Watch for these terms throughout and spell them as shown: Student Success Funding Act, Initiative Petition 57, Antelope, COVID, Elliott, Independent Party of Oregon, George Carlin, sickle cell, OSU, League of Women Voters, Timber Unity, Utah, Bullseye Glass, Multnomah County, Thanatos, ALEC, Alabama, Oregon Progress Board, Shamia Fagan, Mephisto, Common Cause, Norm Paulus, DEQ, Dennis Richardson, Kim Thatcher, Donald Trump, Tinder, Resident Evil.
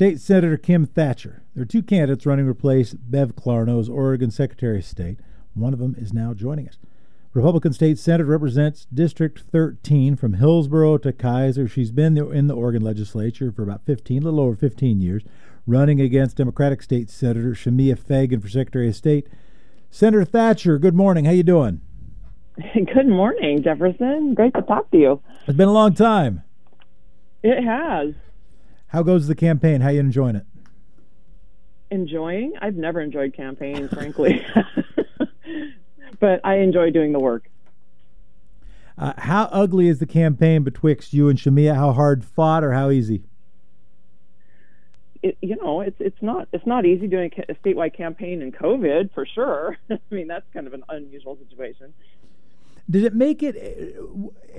State Senator Kim Thatcher. There are two candidates running to replace Bev Clarno's Oregon Secretary of State. One of them is now joining us. Republican state senator represents District 13 from Hillsborough to Kaiser. She's been in the Oregon legislature for about a little over 15 years, running against Democratic state senator Shamia Fagan for Secretary of State. Senator Thatcher, good morning. How you doing? Good morning, Jefferson. Great to talk to you. It's been a long time. It has. How goes the campaign? How are you enjoying it? Enjoying? I've never enjoyed campaigning, frankly. But I enjoy doing the work. How ugly is the campaign betwixt you and Shamia? How hard fought or how easy? It's not easy doing a statewide campaign in COVID, for sure. I mean, that's kind of an unusual situation. Does it make it a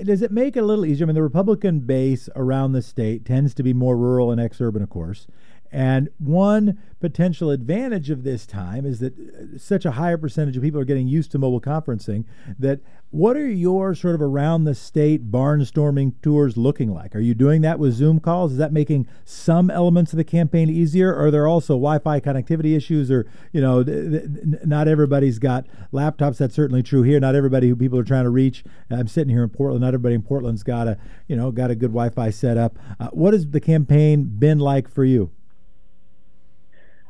little easier? I mean, the Republican base around the state tends to be more rural and ex-urban, of course. And one potential advantage of this time is that such a higher percentage of people are getting used to mobile conferencing. That what are your sort of around the state barnstorming tours looking like? Are you doing that with Zoom calls? Is that making some elements of the campaign easier? Or are there also Wi-Fi connectivity issues? Or, you know, not everybody's got laptops. That's certainly true here. Not everybody who people are trying to reach. I'm sitting here in Portland. Not everybody in Portland's got a good Wi-Fi setup. What has the campaign been like for you?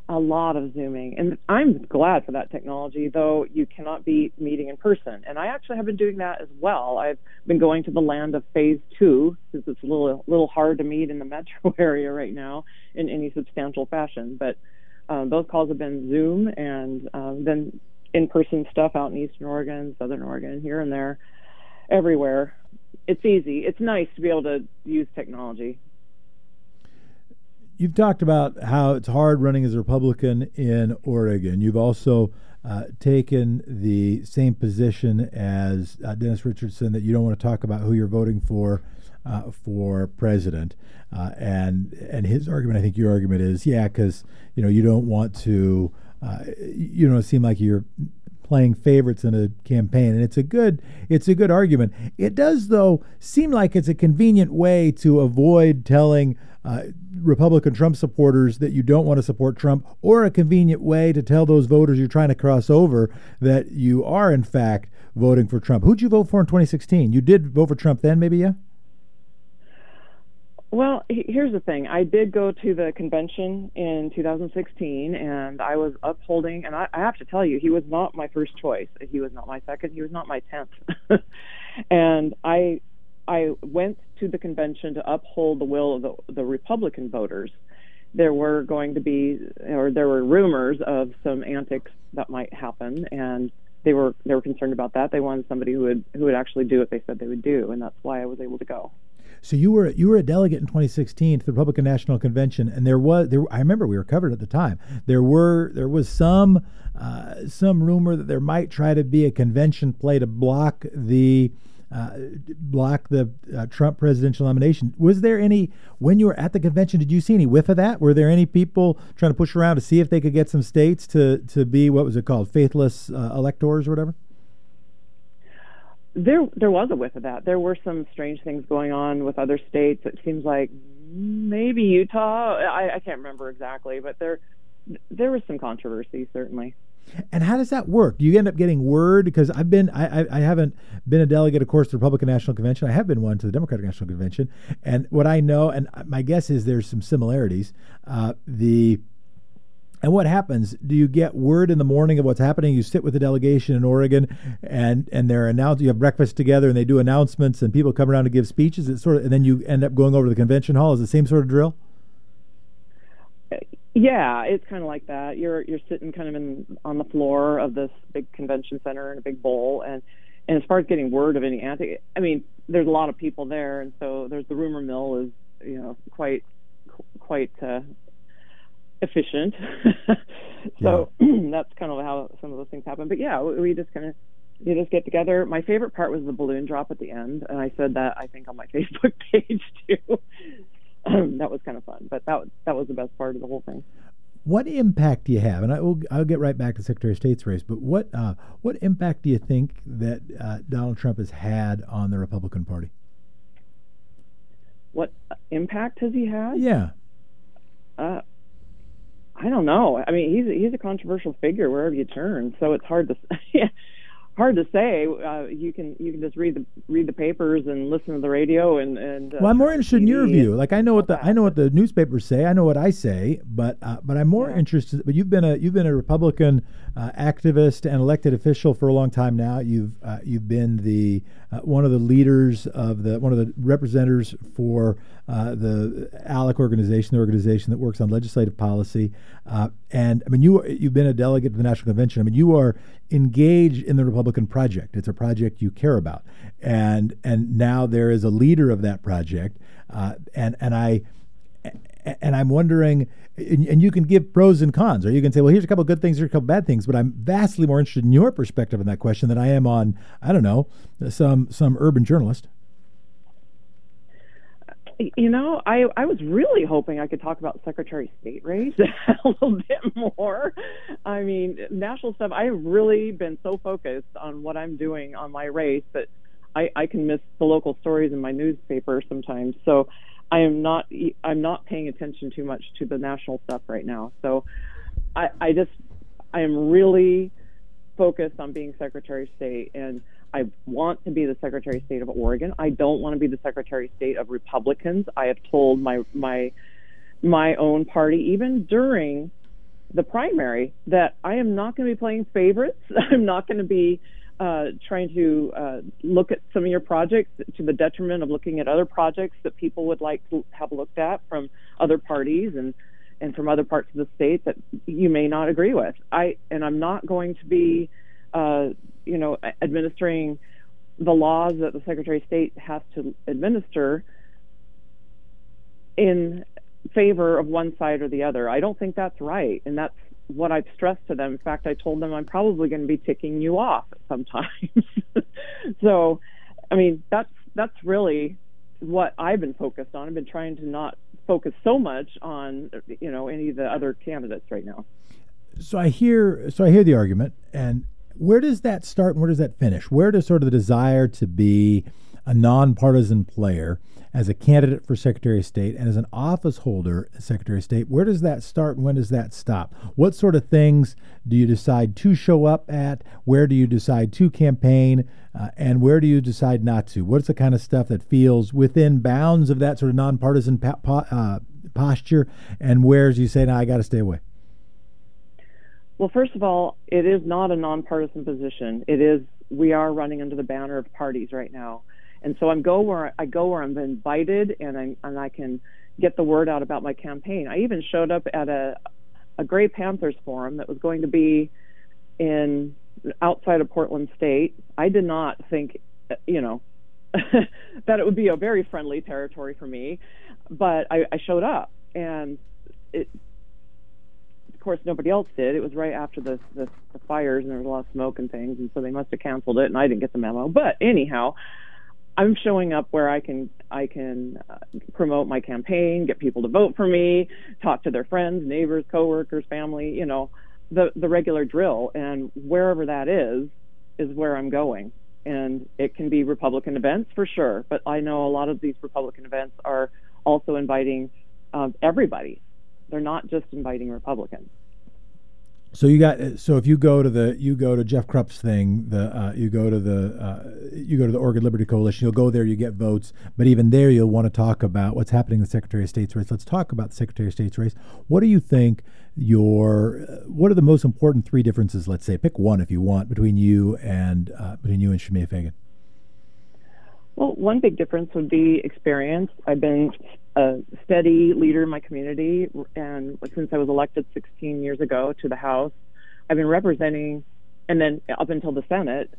A lot of Zooming, and I'm glad for that technology, though you cannot beat meeting in person. And I actually have been doing that as well. I've been going to the land of phase 2, because it's a little hard to meet in the metro area right now in any substantial fashion. But those calls have been Zoom, and then in-person stuff out in Eastern Oregon, Southern Oregon, here and there, everywhere. It's easy. It's nice to be able to use technology. You've talked about how it's hard running as a Republican in Oregon. You've also taken the same position as Dennis Richardson, that you don't want to talk about who you're voting for president. And his argument, I think your argument is, yeah, because, you know, you don't want to, you know, seem like you're playing favorites in a campaign. And it's a good argument. It does, though, seem like it's a convenient way to avoid telling Republican Trump supporters that you don't want to support Trump, or a convenient way to tell those voters you're trying to cross over that you are, in fact, voting for Trump. Who'd you vote for in 2016? You did vote for Trump then, maybe, yeah? Well, here's the thing. I did go to the convention in 2016, and I was upholding, and I have to tell you, he was not my first choice. He was not my second. He was not my 10th. And I went to the convention to uphold the will of the Republican voters. There were rumors of some antics that might happen, and they were concerned about that. They wanted somebody who would actually do what they said they would do, and that's why I was able to go. So you were a delegate in 2016 to the Republican National Convention, and I remember we were covered at the time. There was some rumor that there might try to be a convention play to block the Trump presidential nomination. Was there any, when you were at the convention, did you see any whiff of that? Were there any people trying to push around to see if they could get some states to be, what was it called, faithless electors or whatever? There was a whiff of that. There were some strange things going on with other states. It seems like maybe Utah. I can't remember exactly, but there was some controversy, certainly. And how does that work? Do you end up getting word? Because I haven't been a delegate, of course, to the Republican National Convention. I have been one to the Democratic National Convention. And what I know, and my guess is there's some similarities. And what happens? Do you get word in the morning of what's happening? You sit with the delegation in Oregon, and they're announced. You have breakfast together, and they do announcements, and people come around to give speeches. And then you end up going over to the convention hall. Is it the same sort of drill? Yeah, it's kind of like that. You're sitting kind of on the floor of this big convention center in a big bowl, and as far as getting word of any anti, I mean, there's a lot of people there, and so there's the rumor mill is, you know, quite efficient. So yeah. That's kind of how some of those things happen. But yeah, you just get together. My favorite part was the balloon drop at the end, and I said that I think on my Facebook page too. That was kind of fun, but that was the best part of the whole thing. What impact do you have? And I'll get right back to Secretary of State's race, but what impact do you think that Donald Trump has had on the Republican Party? What impact has he had? Yeah. I don't know. I mean, he's a controversial figure wherever you turn, so it's hard to hard to say. You can just read the papers and listen to the radio and. Well, I'm more interested in your view. Like I know what the newspapers say. I know what I say, but I'm more interested. But you've been a Republican activist and elected official for a long time now. You've been the one of the leaders of the one of the representatives for the ALEC organization, the organization that works on legislative policy. And I mean, you've been a delegate to the National Convention. I mean, you are engaged in the Republican project. It's a project you care about, and now there is a leader of that project, and I'm wondering, and you can give pros and cons, or you can say, well, here's a couple of good things, here's a couple of bad things. But I'm vastly more interested in your perspective on that question than I am on, I don't know, some urban journalist. You know, I was really hoping I could talk about Secretary of State race a little bit more. I mean, national stuff, I've really been so focused on what I'm doing on my race that I can miss the local stories in my newspaper sometimes. So I'm not paying attention too much to the national stuff right now. So I am really focused on being Secretary of State, and I want to be the Secretary of State of Oregon. I don't want to be the Secretary of State of Republicans. I have told my own party, even during the primary, that I am not going to be playing favorites. I'm not going to be trying to look at some of your projects to the detriment of looking at other projects that people would like to have looked at from other parties and from other parts of the state that you may not agree with. I'm not going to be administering the laws that the Secretary of State has to administer in favor of one side or the other. I don't think that's right, and that's what I've stressed to them. In fact, I told them I'm probably going to be ticking you off sometimes. So, I mean, that's really what I've been focused on. I've been trying to not focus so much on, you know, any of the other candidates right now. So I hear the argument, and where does that start and where does that finish? Where does sort of the desire to be a nonpartisan player as a candidate for Secretary of State and as an office holder as Secretary of State, where does that start and when does that stop? What sort of things do you decide to show up at? Where do you decide to campaign? And where do you decide not to? What's the kind of stuff that feels within bounds of that sort of nonpartisan posture? And where's you say, no, I got to stay away? Well, first of all, it is not a nonpartisan position. We are running under the banner of parties right now, and so I go where I'm invited, and I can get the word out about my campaign. I even showed up at a Gray Panthers forum that was going to be in outside of Portland State. I did not think, you know, that it would be a very friendly territory for me, but I showed up, and it. Of course, nobody else did. It was right after the fires, and there was a lot of smoke and things, and so they must have canceled it, and I didn't get the memo. But anyhow, I'm showing up where I can promote my campaign, get people to vote for me, talk to their friends, neighbors, coworkers, family, you know, the regular drill. And wherever that is where I'm going. And it can be Republican events for sure, but I know a lot of these Republican events are also inviting everybody. They're not just inviting Republicans. So if you go to Jeff Krupp's thing, you go to the Oregon Liberty Coalition. You'll go there, you get votes, but even there, you'll want to talk about what's happening in the Secretary of State's race. Let's talk about the Secretary of State's race. What do you think? What are the most important three differences? Let's say pick one if you want between you and Shamia Fagan. Well, one big difference would be experience. I've been a steady leader in my community, and since I was elected 16 years ago to the House, I've been representing, and then up until the Senate,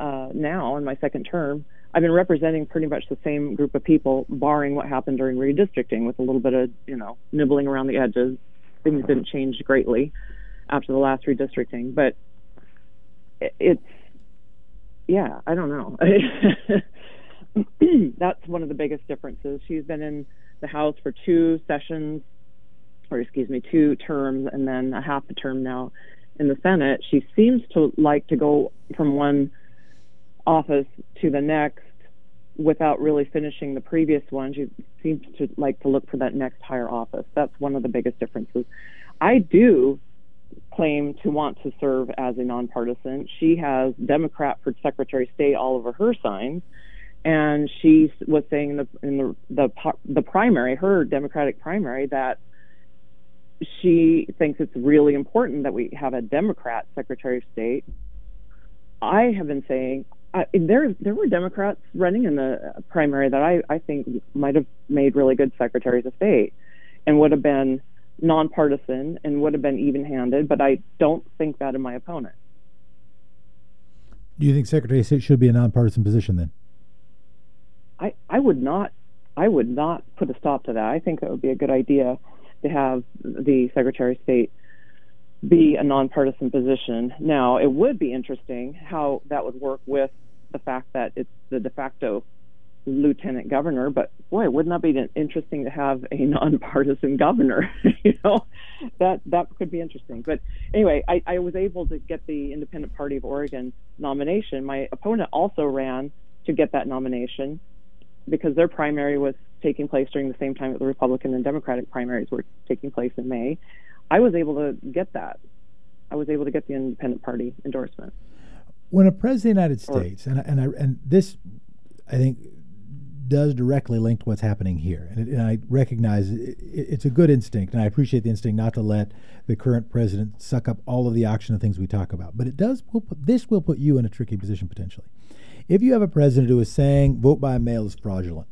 now in my second term, I've been representing pretty much the same group of people, barring what happened during redistricting with a little bit of, you know, nibbling around the edges. Things didn't change greatly after the last redistricting, but it's, yeah, I don't know. That's one of the biggest differences. She's been in the House for two terms, and then a half a term now in the Senate. She seems to like to go from one office to the next without really finishing the previous one. She seems to like to look for that next higher office. That's one of the biggest differences. I do claim to want to serve as a nonpartisan. She has Democrat for Secretary of State all over her signs, and she was saying in the primary, her Democratic primary, that she thinks it's really important that we have a Democrat Secretary of State. I have been saying there were Democrats running in the primary that I think might have made really good Secretaries of State and would have been nonpartisan and would have been even-handed, but I don't think that of my opponent. Do you think Secretary of State should be a nonpartisan position then? I would not put a stop to that. I think it would be a good idea to have the Secretary of State be a nonpartisan position. Now, it would be interesting how that would work with the fact that it's the de facto lieutenant governor, but boy, wouldn't that be interesting to have a nonpartisan governor? You know, that could be interesting. But anyway, I was able to get the Independent Party of Oregon nomination. My opponent also ran to get that nomination because their primary was taking place during the same time that the Republican and Democratic primaries were taking place in May. I was able to get that. I was able to get the Independent Party endorsement. When a president of the United States, and this, I think, does directly link to what's happening here. And I recognize it's a good instinct, and I appreciate the instinct not to let the current president suck up all of the oxygen of things we talk about. But this will put you in a tricky position potentially. If you have a president who is saying vote by mail is fraudulent,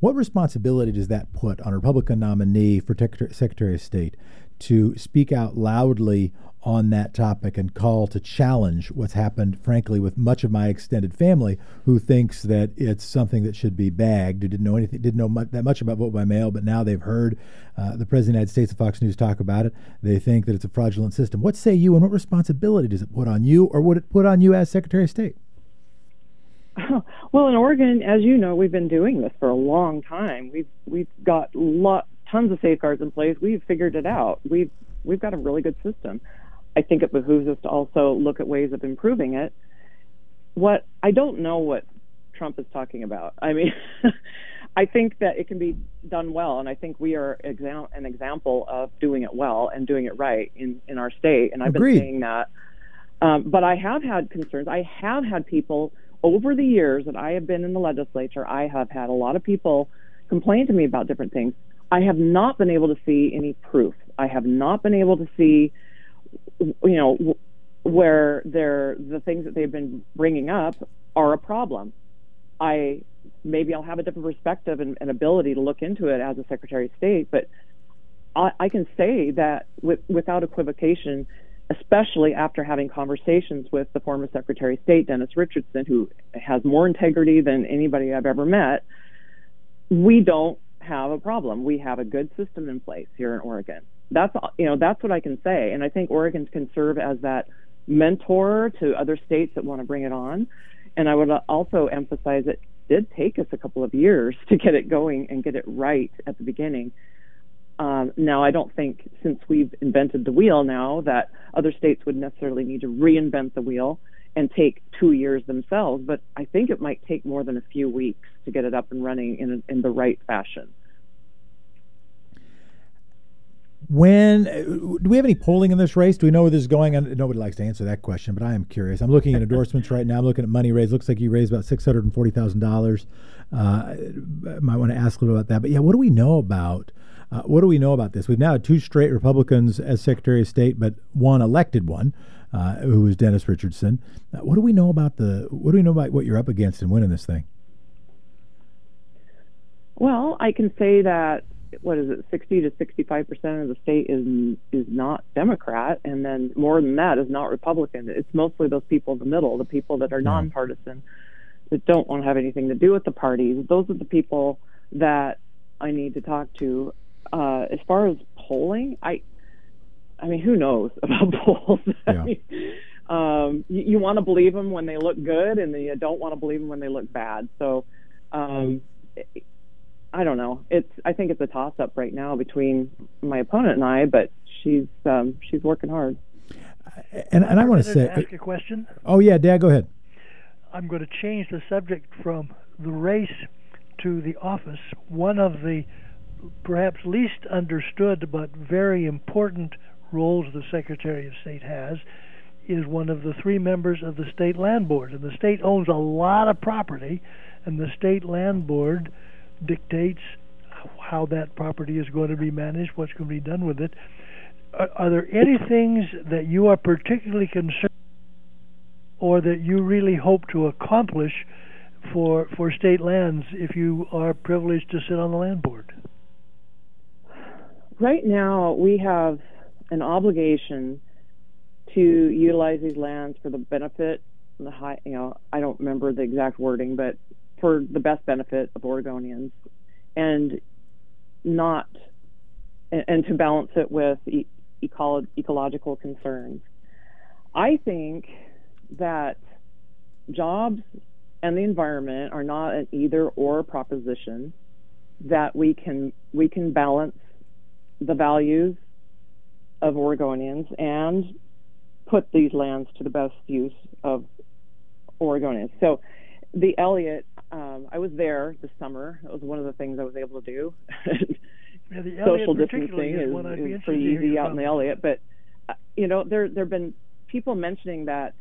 what responsibility does that put on a Republican nominee for Secretary of State to speak out loudly on that topic and call to challenge what's happened, frankly, with much of my extended family who thinks that it's something that should be bagged, who didn't know anything, didn't know that much about vote by mail, but now they've heard the President of the United States and Fox News talk about it. They think that it's a fraudulent system. What say you, and what responsibility does it put on you, or would it put on you as Secretary of State? Well, in Oregon, as you know, we've been doing this for a long time. We've got tons of safeguards in place. We've figured it out. We've got a really good system. I think it behooves us to also look at ways of improving it. What I don't know what Trump is talking about. I mean, I think that it can be done well, and I think we are an example of doing it well and doing it right in our state, and I've been saying that. But I have had concerns. I have had people over the years that I have been in the legislature. I have had a lot of people complain to me about different things. I have not been able to see any proof. I have not been able to see, you know, where the things that they've been bringing up are a problem. Maybe I'll have a different perspective and ability to look into it as a Secretary of State, but I can say that without equivocation, especially after having conversations with the former Secretary of State, Dennis Richardson, who has more integrity than anybody I've ever met, we don't have a problem. We have a good system in place here in Oregon. That's what I can say, and I think Oregon can serve as that mentor to other states that want to bring it on. And I would also emphasize it did take us a couple of years to get it going and get it right at the beginning. Now, I don't think since we've invented the wheel now that other states would necessarily need to reinvent the wheel and take 2 years themselves, but I think it might take more than a few weeks to get it up and running in the right fashion. Do we have any polling in this race? Do we know where this is going? Nobody likes to answer that question, but I am curious. I'm looking at endorsements right now. I'm looking at money raised. Looks like you raised about $640,000. I might want to ask a little about that. But yeah, what do we know about? What do we know about this? We've now had two straight Republicans as Secretary of State, but one elected one, who was Dennis Richardson. What do we know about what you're up against in winning this thing? Well, I can say that. What is it, 60 to 65% of the state is not Democrat, and then more than that is not Republican. It's mostly those people in the middle, the people that are nonpartisan, that don't want to have anything to do with the parties. Those are the people that I need to talk to. As far as polling, I mean, who knows about polls? Yeah. I mean, you want to believe them when they look good, and then you don't want to believe them when they look bad. So I don't know. I think it's a toss-up right now between my opponent and I, but she's working hard. And I want to say, ask a question. Oh yeah, Dad, go ahead. I'm going to change the subject from the race to the office. One of the perhaps least understood but very important roles the Secretary of State has is one of the three members of the State Land Board. And the state owns a lot of property, and the State Land Board dictates how that property is going to be managed, what's going to be done with it. Are there any things that you are particularly concerned or that you really hope to accomplish for state lands if you are privileged to sit on the land board? Right now, we have an obligation to utilize these lands for the benefit and the high, you know, I don't remember the exact wording, but for the best benefit of Oregonians, and not, and to balance it with ecological concerns. I think that jobs and the environment are not an either-or proposition, that we can balance the values of Oregonians and put these lands to the best use of Oregonians. So the Elliott, I was there this summer. That was one of the things I was able to do. Yeah, the social distancing is pretty easy out in the Elliott. But, you know, there have been people mentioning that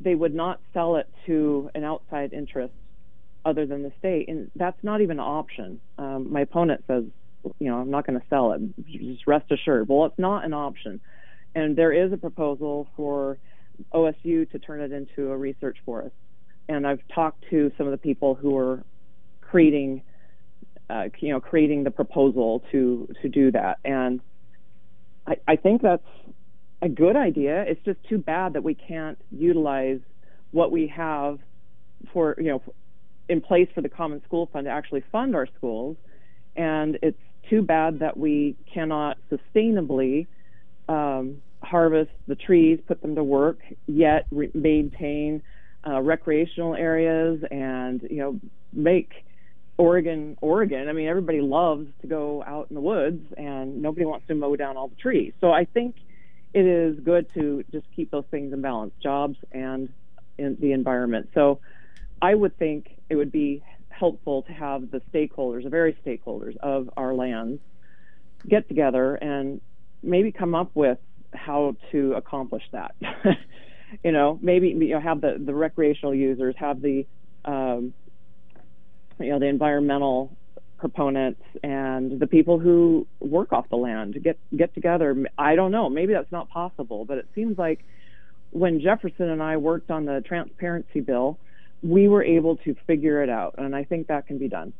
they would not sell it to an outside interest other than the state, and that's not even an option. My opponent says, you know, I'm not going to sell it. Just rest assured. Well, it's not an option. And there is a proposal for OSU to turn it into a research forest. And I've talked to some of the people who are creating the proposal to do that. And I think that's a good idea. It's just too bad that we can't utilize what we have for, you know, in place for the Common School Fund to actually fund our schools. And it's too bad that we cannot sustainably harvest the trees, put them to work, yet maintain recreational areas and, you know, make Oregon. I mean, everybody loves to go out in the woods and nobody wants to mow down all the trees. So I think it is good to just keep those things in balance, jobs and in the environment. So I would think it would be helpful to have the stakeholders, the various stakeholders of our lands, get together and maybe come up with how to accomplish that. You know, maybe, you know, have the recreational users, have the, you know, the environmental proponents and the people who work off the land to get together. I don't know. Maybe that's not possible, but it seems like when Jefferson and I worked on the transparency bill, we were able to figure it out, and I think that can be done.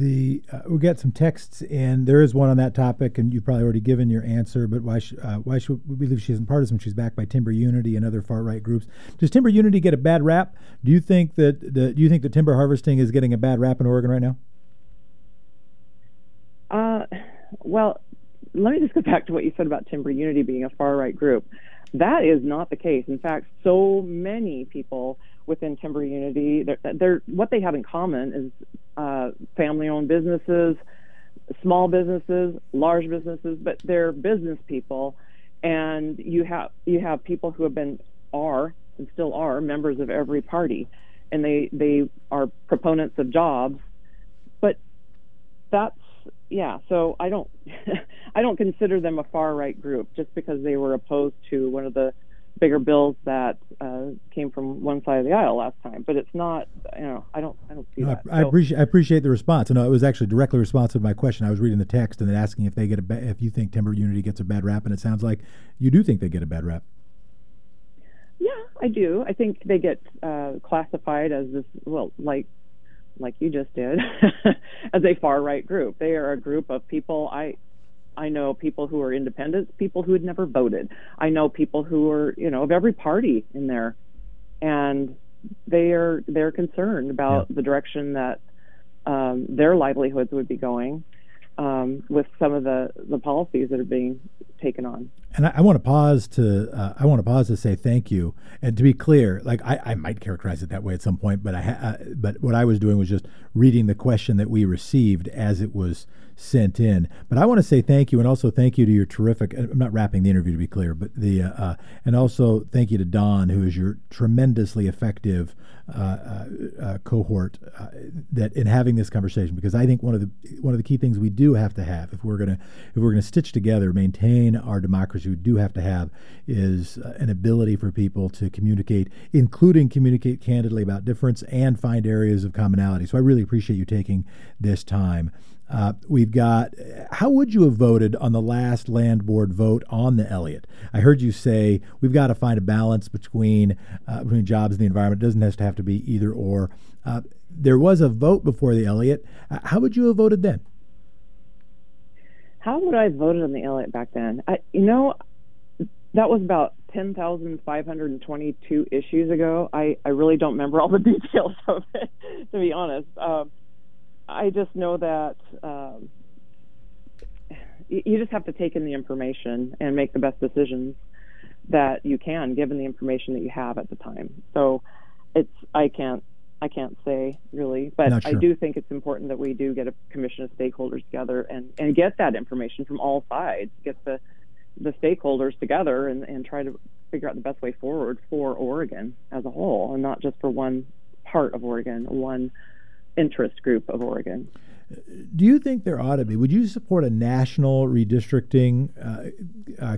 We got some texts, and there is one on that topic, and you've probably already given your answer, but why should we believe she isn't partisan? She's backed by Timber Unity and other far-right groups. Does Timber Unity get a bad rap? Do you think that the timber harvesting is getting a bad rap in Oregon right now? Well, let me just go back to what you said about Timber Unity being a far-right group. That is not the case. In fact, so many people within Timber Unity, what they have in common is family-owned businesses, small businesses, large businesses, but they're business people. And you have people who are and still are members of every party, and they are proponents of jobs. But that's, yeah. So I don't consider them a far right group just because they were opposed to one of the bigger bills that came from one side of the aisle last time. But it's not, you know, I don't see that. I appreciate the response. No, it was actually directly responsive to my question. I was reading the text and then asking if if you think Timber Unity gets a bad rap, and it sounds like you do think they get a bad rap. Yeah, I do. I think they get classified as this, well, like you just did, as a far right group. They are a group of people. I know people who are independents, people who had never voted. I know people who are, you know, of every party in there, and they're concerned about the direction that their livelihoods would be going with some of the policies that are being taken on. And I want to pause to say thank you. And to be clear, like I might characterize it that way at some point, but what I was doing was just reading the question that we received as it was sent in. But I want to say thank you, and also thank you to your terrific, I'm not wrapping the interview to be clear, but and also thank you to Don, who is your tremendously effective cohort that in having this conversation, because I think one of the key things we do have to have if we're gonna stitch together, maintain our democracy, we do have to have is an ability for people to communicate, including communicate candidly about difference and find areas of commonality. So I really appreciate you taking this time. We've got, how would you have voted on the last land board vote on the Elliott? I heard you say we've got to find a balance between jobs and the environment. It doesn't have to be either or. There was a vote before the Elliott. How would you have voted then? How would I have voted on the Elliott back then? That was about 10,522 issues ago. I really don't remember all the details of it, to be honest. I just know that you just have to take in the information and make the best decisions that you can, given the information that you have at the time. So I can't say really, but sure. I do think it's important that we do get a commission of stakeholders together and get that information from all sides, get the stakeholders together and try to figure out the best way forward for Oregon as a whole, and not just for one part of Oregon, one interest group of Oregon. Do you think there ought to be? Would you support a national redistricting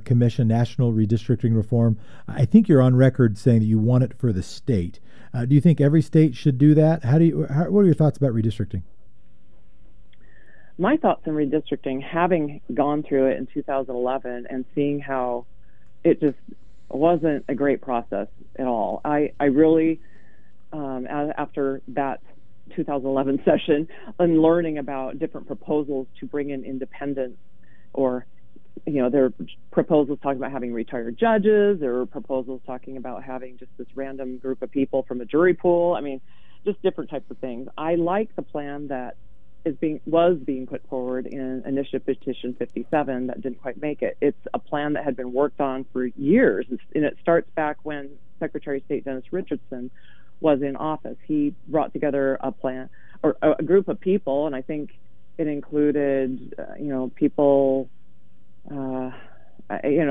commission, national redistricting reform? I think you're on record saying that you want it for the state. Do you think every state should do that? What are your thoughts about redistricting? My thoughts on redistricting, having gone through it in 2011 and seeing how it just wasn't a great process at all. I really, after that 2011 session, and learning about different proposals to bring in independents, or there are proposals talking about having retired judges, there are proposals talking about having just this random group of people from a jury pool. I mean, just different types of things. I like the plan that was being put forward in Initiative Petition 57 that didn't quite make it. It's a plan that had been worked on for years, and it starts back when Secretary of State Dennis Richardson was in office. He brought together a plan, or a group of people, and I think it included, people,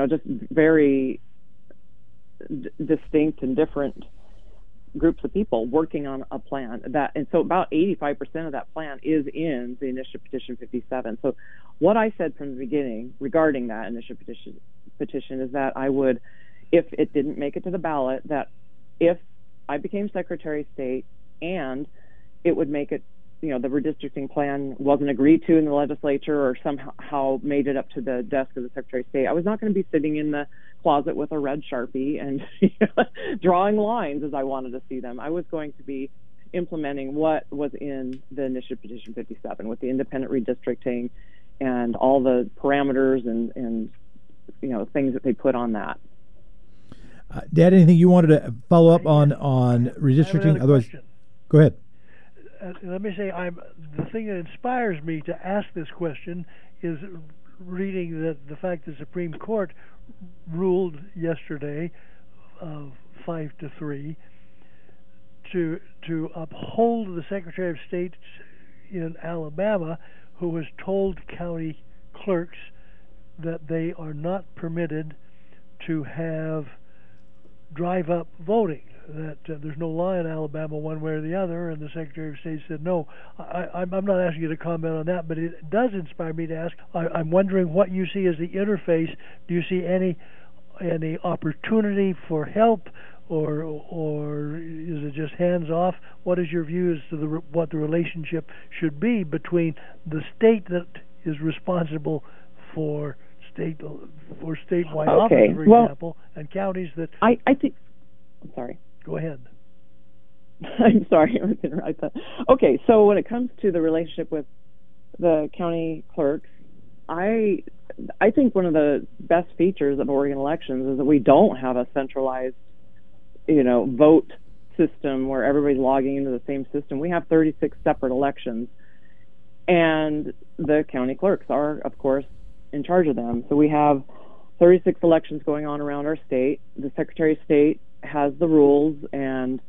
just very distinct and different groups of people working on a plan. And so about 85% of that plan is in the Initiative Petition 57. So what I said from the beginning regarding that Initiative Petition is that I would, if it didn't make it to the ballot, that if I became Secretary of State and it would make it, the redistricting plan wasn't agreed to in the legislature or somehow made it up to the desk of the Secretary of State, I was not going to be sitting in the closet with a red Sharpie and drawing lines as I wanted to see them. I was going to be implementing what was in the Initiative Petition 57 with the independent redistricting and all the parameters and things that they put on that. Dad, anything you wanted to follow up on redistricting? Otherwise, question. Go ahead. Let me say, the thing that inspires me to ask this question is reading the fact the Supreme Court ruled yesterday, 5-3, to uphold the Secretary of State in Alabama, who has told county clerks that they are not permitted to have drive-up voting, that there's no law in Alabama one way or the other, and the Secretary of State said, no, I'm not asking you to comment on that, but it does inspire me to ask, I'm wondering what you see as the interface. Do you see any opportunity for help, or is it just hands-off? What is your view as to what the relationship should be between the state that is responsible for statewide office, for example, and counties that... I think... I'm sorry. Go ahead. I'm sorry. Okay, so when it comes to the relationship with the county clerks, I think one of the best features of Oregon elections is that we don't have a centralized, vote system where everybody's logging into the same system. We have 36 separate elections, and the county clerks are, of course, in charge of them. So we have 36 elections going on around our state. The Secretary of State has the rules, and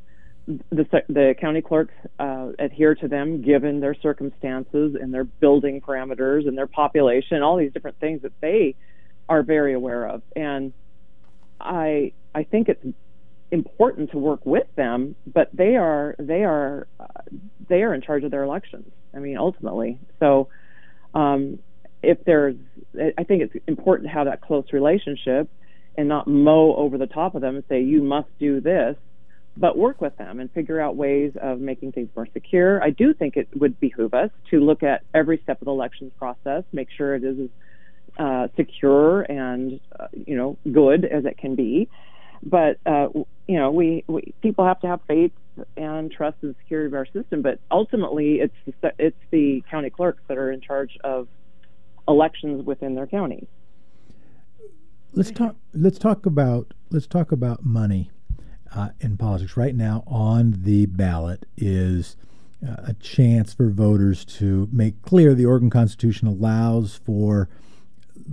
the county clerks adhere to them given their circumstances and their building parameters and their population, all these different things that they are very aware of. And I think it's important to work with them, but they are in charge of their elections. I mean, ultimately, so I think it's important to have that close relationship and not mow over the top of them and say you must do this, but work with them and figure out ways of making things more secure. I do think it would behoove us to look at every step of the elections process, make sure it is secure and good as it can be. But we people have to have faith and trust in the security of our system. But ultimately, it's the county clerks that are in charge of elections within their county. Let's talk about money in politics. Right now, on the ballot is a chance for voters to make clear the Oregon Constitution allows for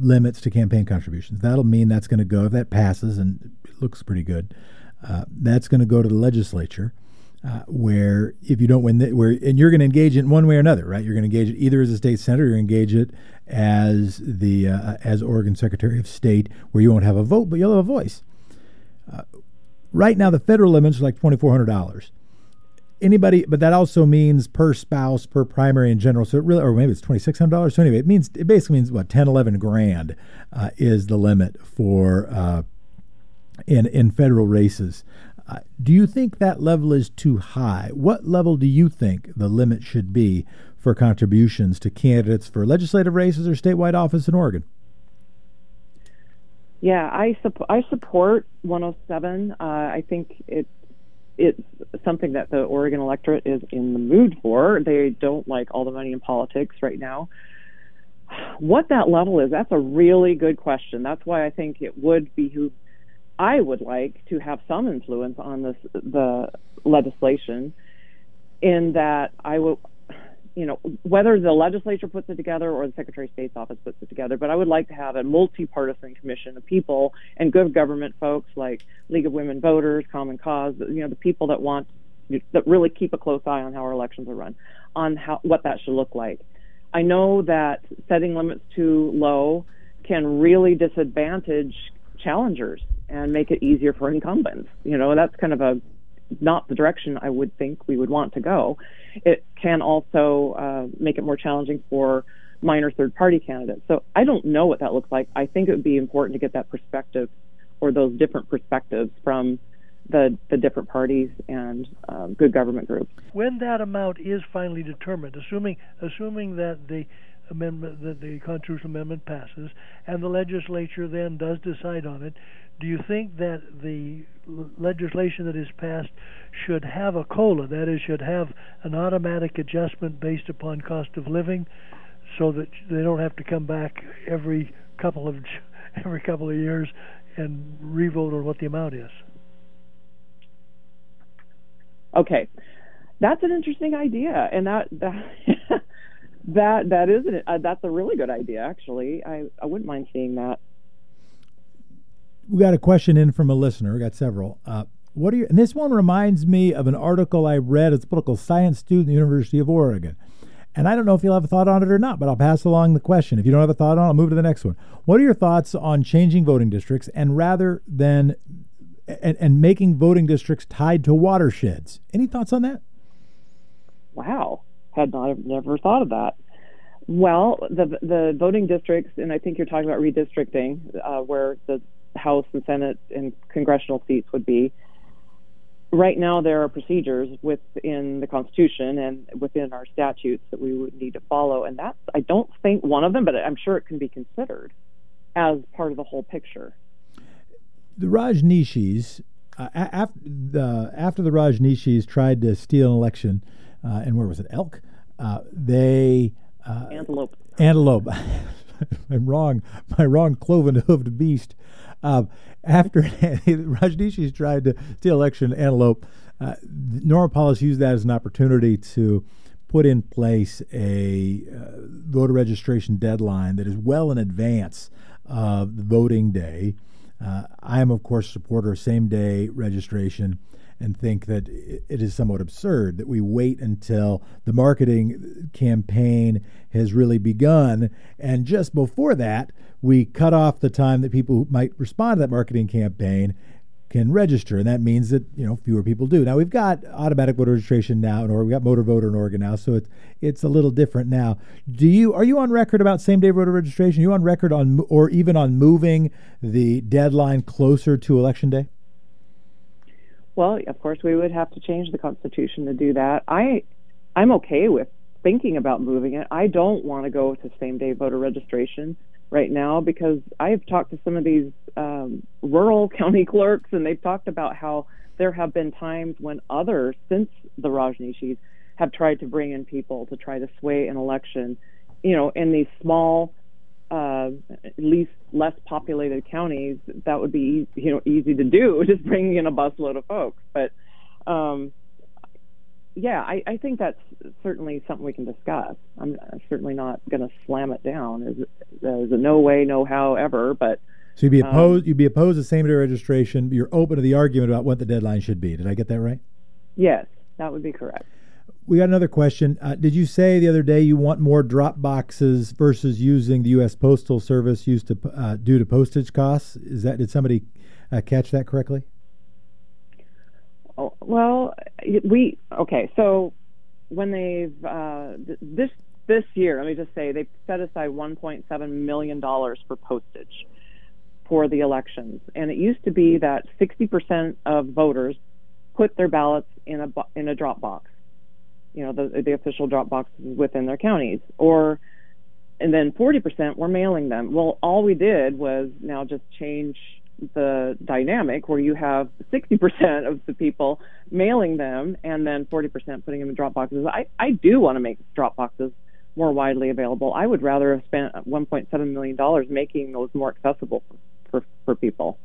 limits to campaign contributions. That'll mean that's going to go, if that passes, and it looks pretty good, that's going to go to the legislature, where if you don't win, and you're going to engage it in one way or another, right? You're going to engage it either as a state senator, or you're going to engage it as the as Oregon Secretary of State, where you won't have a vote, but you'll have a voice. Right now, the federal limits are like $2,400. Anybody, but that also means per spouse, per primary in general. So it really, or maybe it's $2,600. So anyway, it basically means what, 10, 11 grand is the limit for in federal races. Do you think that level is too high? What level do you think the limit should be for contributions to candidates for legislative races or statewide office in Oregon? Yeah, I support 107. I think it's something that the Oregon electorate is in the mood for. They don't like all the money in politics right now. What that level is, that's a really good question. That's why I think it would behoove, I would like to have some influence on the legislation, in that I will, whether the legislature puts it together or the Secretary of State's office puts it together, but I would like to have a multi-partisan commission of people and good government folks like League of Women Voters, Common Cause, the people that really keep a close eye on how our elections are run, on what that should look like. I know that setting limits too low can really disadvantage challengers and make it easier for incumbents. That's kind of not the direction I would think we would want to go. It can also make it more challenging for minor third-party candidates. So I don't know what that looks like. I think it would be important to get that perspective, or those different perspectives from the different parties and good government groups. When that amount is finally determined, assuming that the amendment, that the constitutional amendment passes, and the legislature then does decide on it, do you think that the legislation that is passed should have a COLA, that is, should have an automatic adjustment based upon cost of living, so that they don't have to come back every couple of years and revote on what the amount is? Okay, that's an interesting idea, and that that is that's a really good idea, actually. I wouldn't mind seeing that. We got a question in from a listener. We got several. And this one reminds me of an article I read as a political science student at the University of Oregon. And I don't know if you'll have a thought on it or not, but I'll pass along the question. If you don't have a thought on it, I'll move to the next one. What are your thoughts on changing voting districts and making voting districts tied to watersheds? Any thoughts on that? Wow. Never thought of that. Well, the voting districts, and I think you're talking about redistricting, where the House and Senate and congressional seats would be. Right now, there are procedures within the Constitution and within our statutes that we would need to follow, and that's, I don't think, one of them, but I'm sure it can be considered as part of the whole picture. The Rajneeshis, after the Rajneeshis tried to steal an election, and where was it, Elk? Antelope. Antelope. My wrong cloven-hoofed beast. After Rajneeshis tried to steal election Antelope, Norm Paulus used that as an opportunity to put in place a voter registration deadline that is well in advance of the voting day. I am, of course, a supporter of same-day registration, and think that it is somewhat absurd that we wait until the marketing campaign has really begun. And just before that, we cut off the time that people who might respond to that marketing campaign can register. And that means that, you know, fewer people do. Now, we've got automatic voter registration now, or we've got motor voter in Oregon now, so it's a little different now. Are you on record about same-day voter registration? Are you on record on, or even on moving the deadline closer to Election Day? Well, of course, we would have to change the Constitution to do that. I'm okay with thinking about moving it. I don't want to go to same-day voter registration right now, because I've talked to some of these rural county clerks, and they've talked about how there have been times when others, since the Rajneeshis, have tried to bring in people to try to sway an election, you know, in these small, less populated counties. That would be, you know, easy to do, just bringing in a busload of folks. But I think that's certainly something we can discuss. I'm certainly not going to slam it down as a no way, no how ever. But so you'd be opposed. You'd be opposed to same-day registration. But you're open to the argument about what the deadline should be. Did I get that right? Yes, that would be correct. We got another question. Did you say the other day you want more drop boxes versus using the U.S. Postal Service used to due to postage costs? Is that, did somebody catch that correctly? Well, so when they've, this year, let me just say, they've set aside $1.7 million for postage for the elections. And it used to be that 60% of voters put their ballots in a drop box, you know, the official drop boxes within their counties, and then 40% were mailing them. Well, all we did was now just change the dynamic where you have 60% of the people mailing them and then 40% putting them in drop boxes. I do want to make drop boxes more widely available. I would rather have spent $1.7 million making those more accessible for people.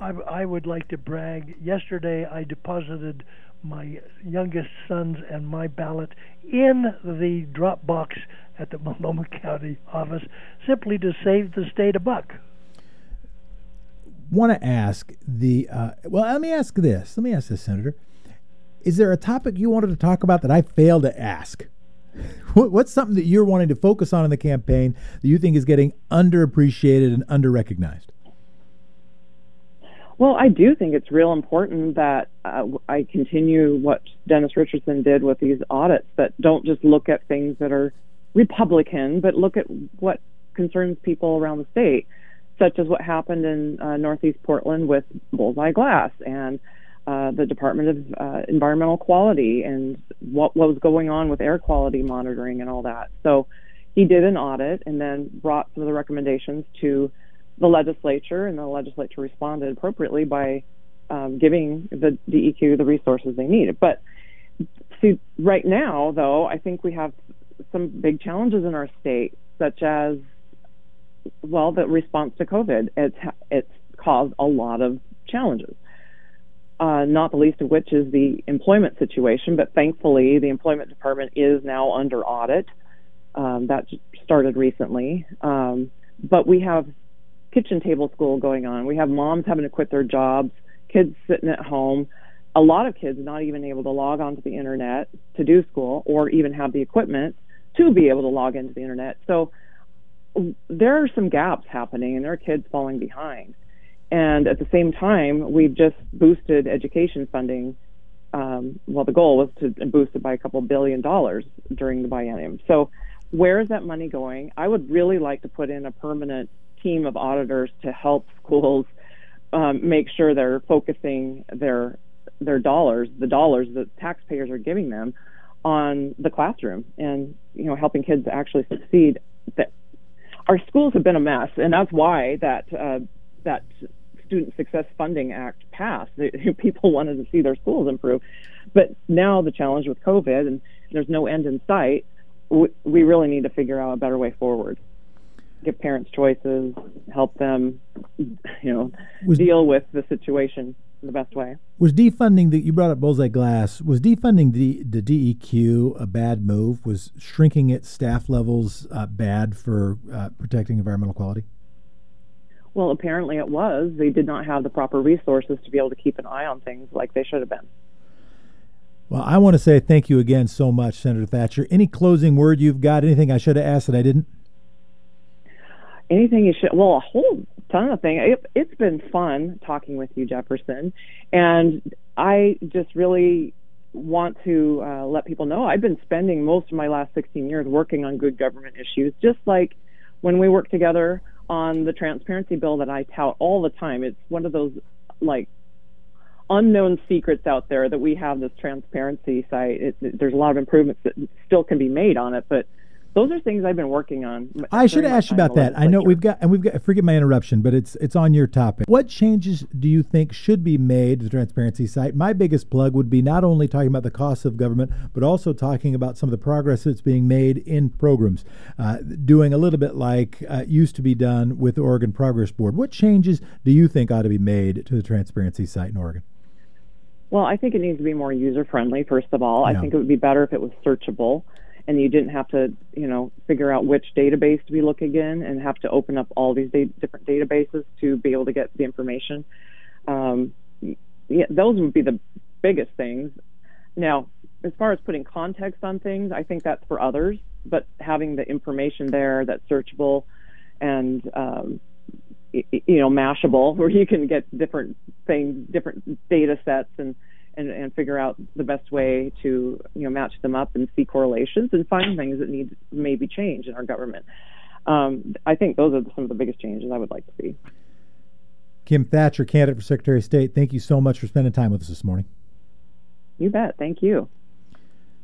I would like to brag. Yesterday, I deposited my youngest son's and my ballot in the drop box at the Multnomah County office simply to save the state a buck. Want to ask the let me ask this. Let me ask this, Senator. Is there a topic you wanted to talk about that I failed to ask? What's something that you're wanting to focus on in the campaign that you think is getting underappreciated and underrecognized? Well, I do think it's real important that I continue what Dennis Richardson did with these audits, that don't just look at things that are Republican, but look at what concerns people around the state, such as what happened in Northeast Portland with Bullseye Glass and the Department of Environmental Quality and what was going on with air quality monitoring and all that. So he did an audit and then brought some of the recommendations to the legislature, and the legislature responded appropriately by giving the DEQ the resources they needed. But see, right now, though, I think we have some big challenges in our state, such as, well, the response to COVID. It's caused a lot of challenges, not the least of which is the employment situation. But thankfully, the employment department is now under audit. That started recently. But we have kitchen table school going on. We have moms having to quit their jobs, kids sitting at home, a lot of kids not even able to log onto the internet to do school or even have the equipment to be able to log into the internet. So there are some gaps happening, and there are kids falling behind. And at the same time, we've just boosted education funding. The goal was to boost it by a couple $1 billion during the biennium. So where is that money going? I would really like to put in a permanent team of auditors to help schools make sure they're focusing their dollars, the dollars that taxpayers are giving them, on the classroom and, you know, helping kids actually succeed. Our schools have been a mess, and that's why that Student Success Funding Act passed. People wanted to see their schools improve. But now the challenge with COVID, and there's no end in sight, we really need to figure out a better way forward. Give parents choices, help them, you know, deal with the situation in the best way. Was defunding that you brought up, Bullseye Glass? Was defunding the DEQ a bad move? Was shrinking its staff levels bad for protecting environmental quality? Well, apparently it was. They did not have the proper resources to be able to keep an eye on things like they should have been. Well, I want to say thank you again so much, Senator Thatcher. Any closing word you've got? Anything I should have asked that I didn't? Anything you should, well, a whole ton of things. It's been fun talking with you, Jefferson. And I just really want to let people know I've been spending most of my last 16 years working on good government issues, just like when we work together on the transparency bill that I tout all the time. It's one of those like unknown secrets out there that we have this transparency site. There's a lot of improvements that still can be made on it, but those are things I've been working on. I should ask you about that. I know we've got, forgive my interruption, but it's on your topic. What changes do you think should be made to the transparency site? My biggest plug would be not only talking about the costs of government, but also talking about some of the progress that's being made in programs, doing a little bit like used to be done with the Oregon Progress Board. What changes do you think ought to be made to the transparency site in Oregon? Well, I think it needs to be more user-friendly, first of all. Yeah. I think it would be better if it was searchable, and you didn't have to, figure out which database to be looking in and have to open up all these different databases to be able to get the information. Those would be the biggest things. Now, as far as putting context on things, I think that's for others, but having the information there that's searchable and, mashable, where you can get different things, different data sets and figure out the best way to match them up and see correlations and find things that need maybe change in our government. I think those are some of the biggest changes I would like to see. Kim Thatcher, candidate for Secretary of State, thank you so much for spending time with us this morning. You bet. Thank you.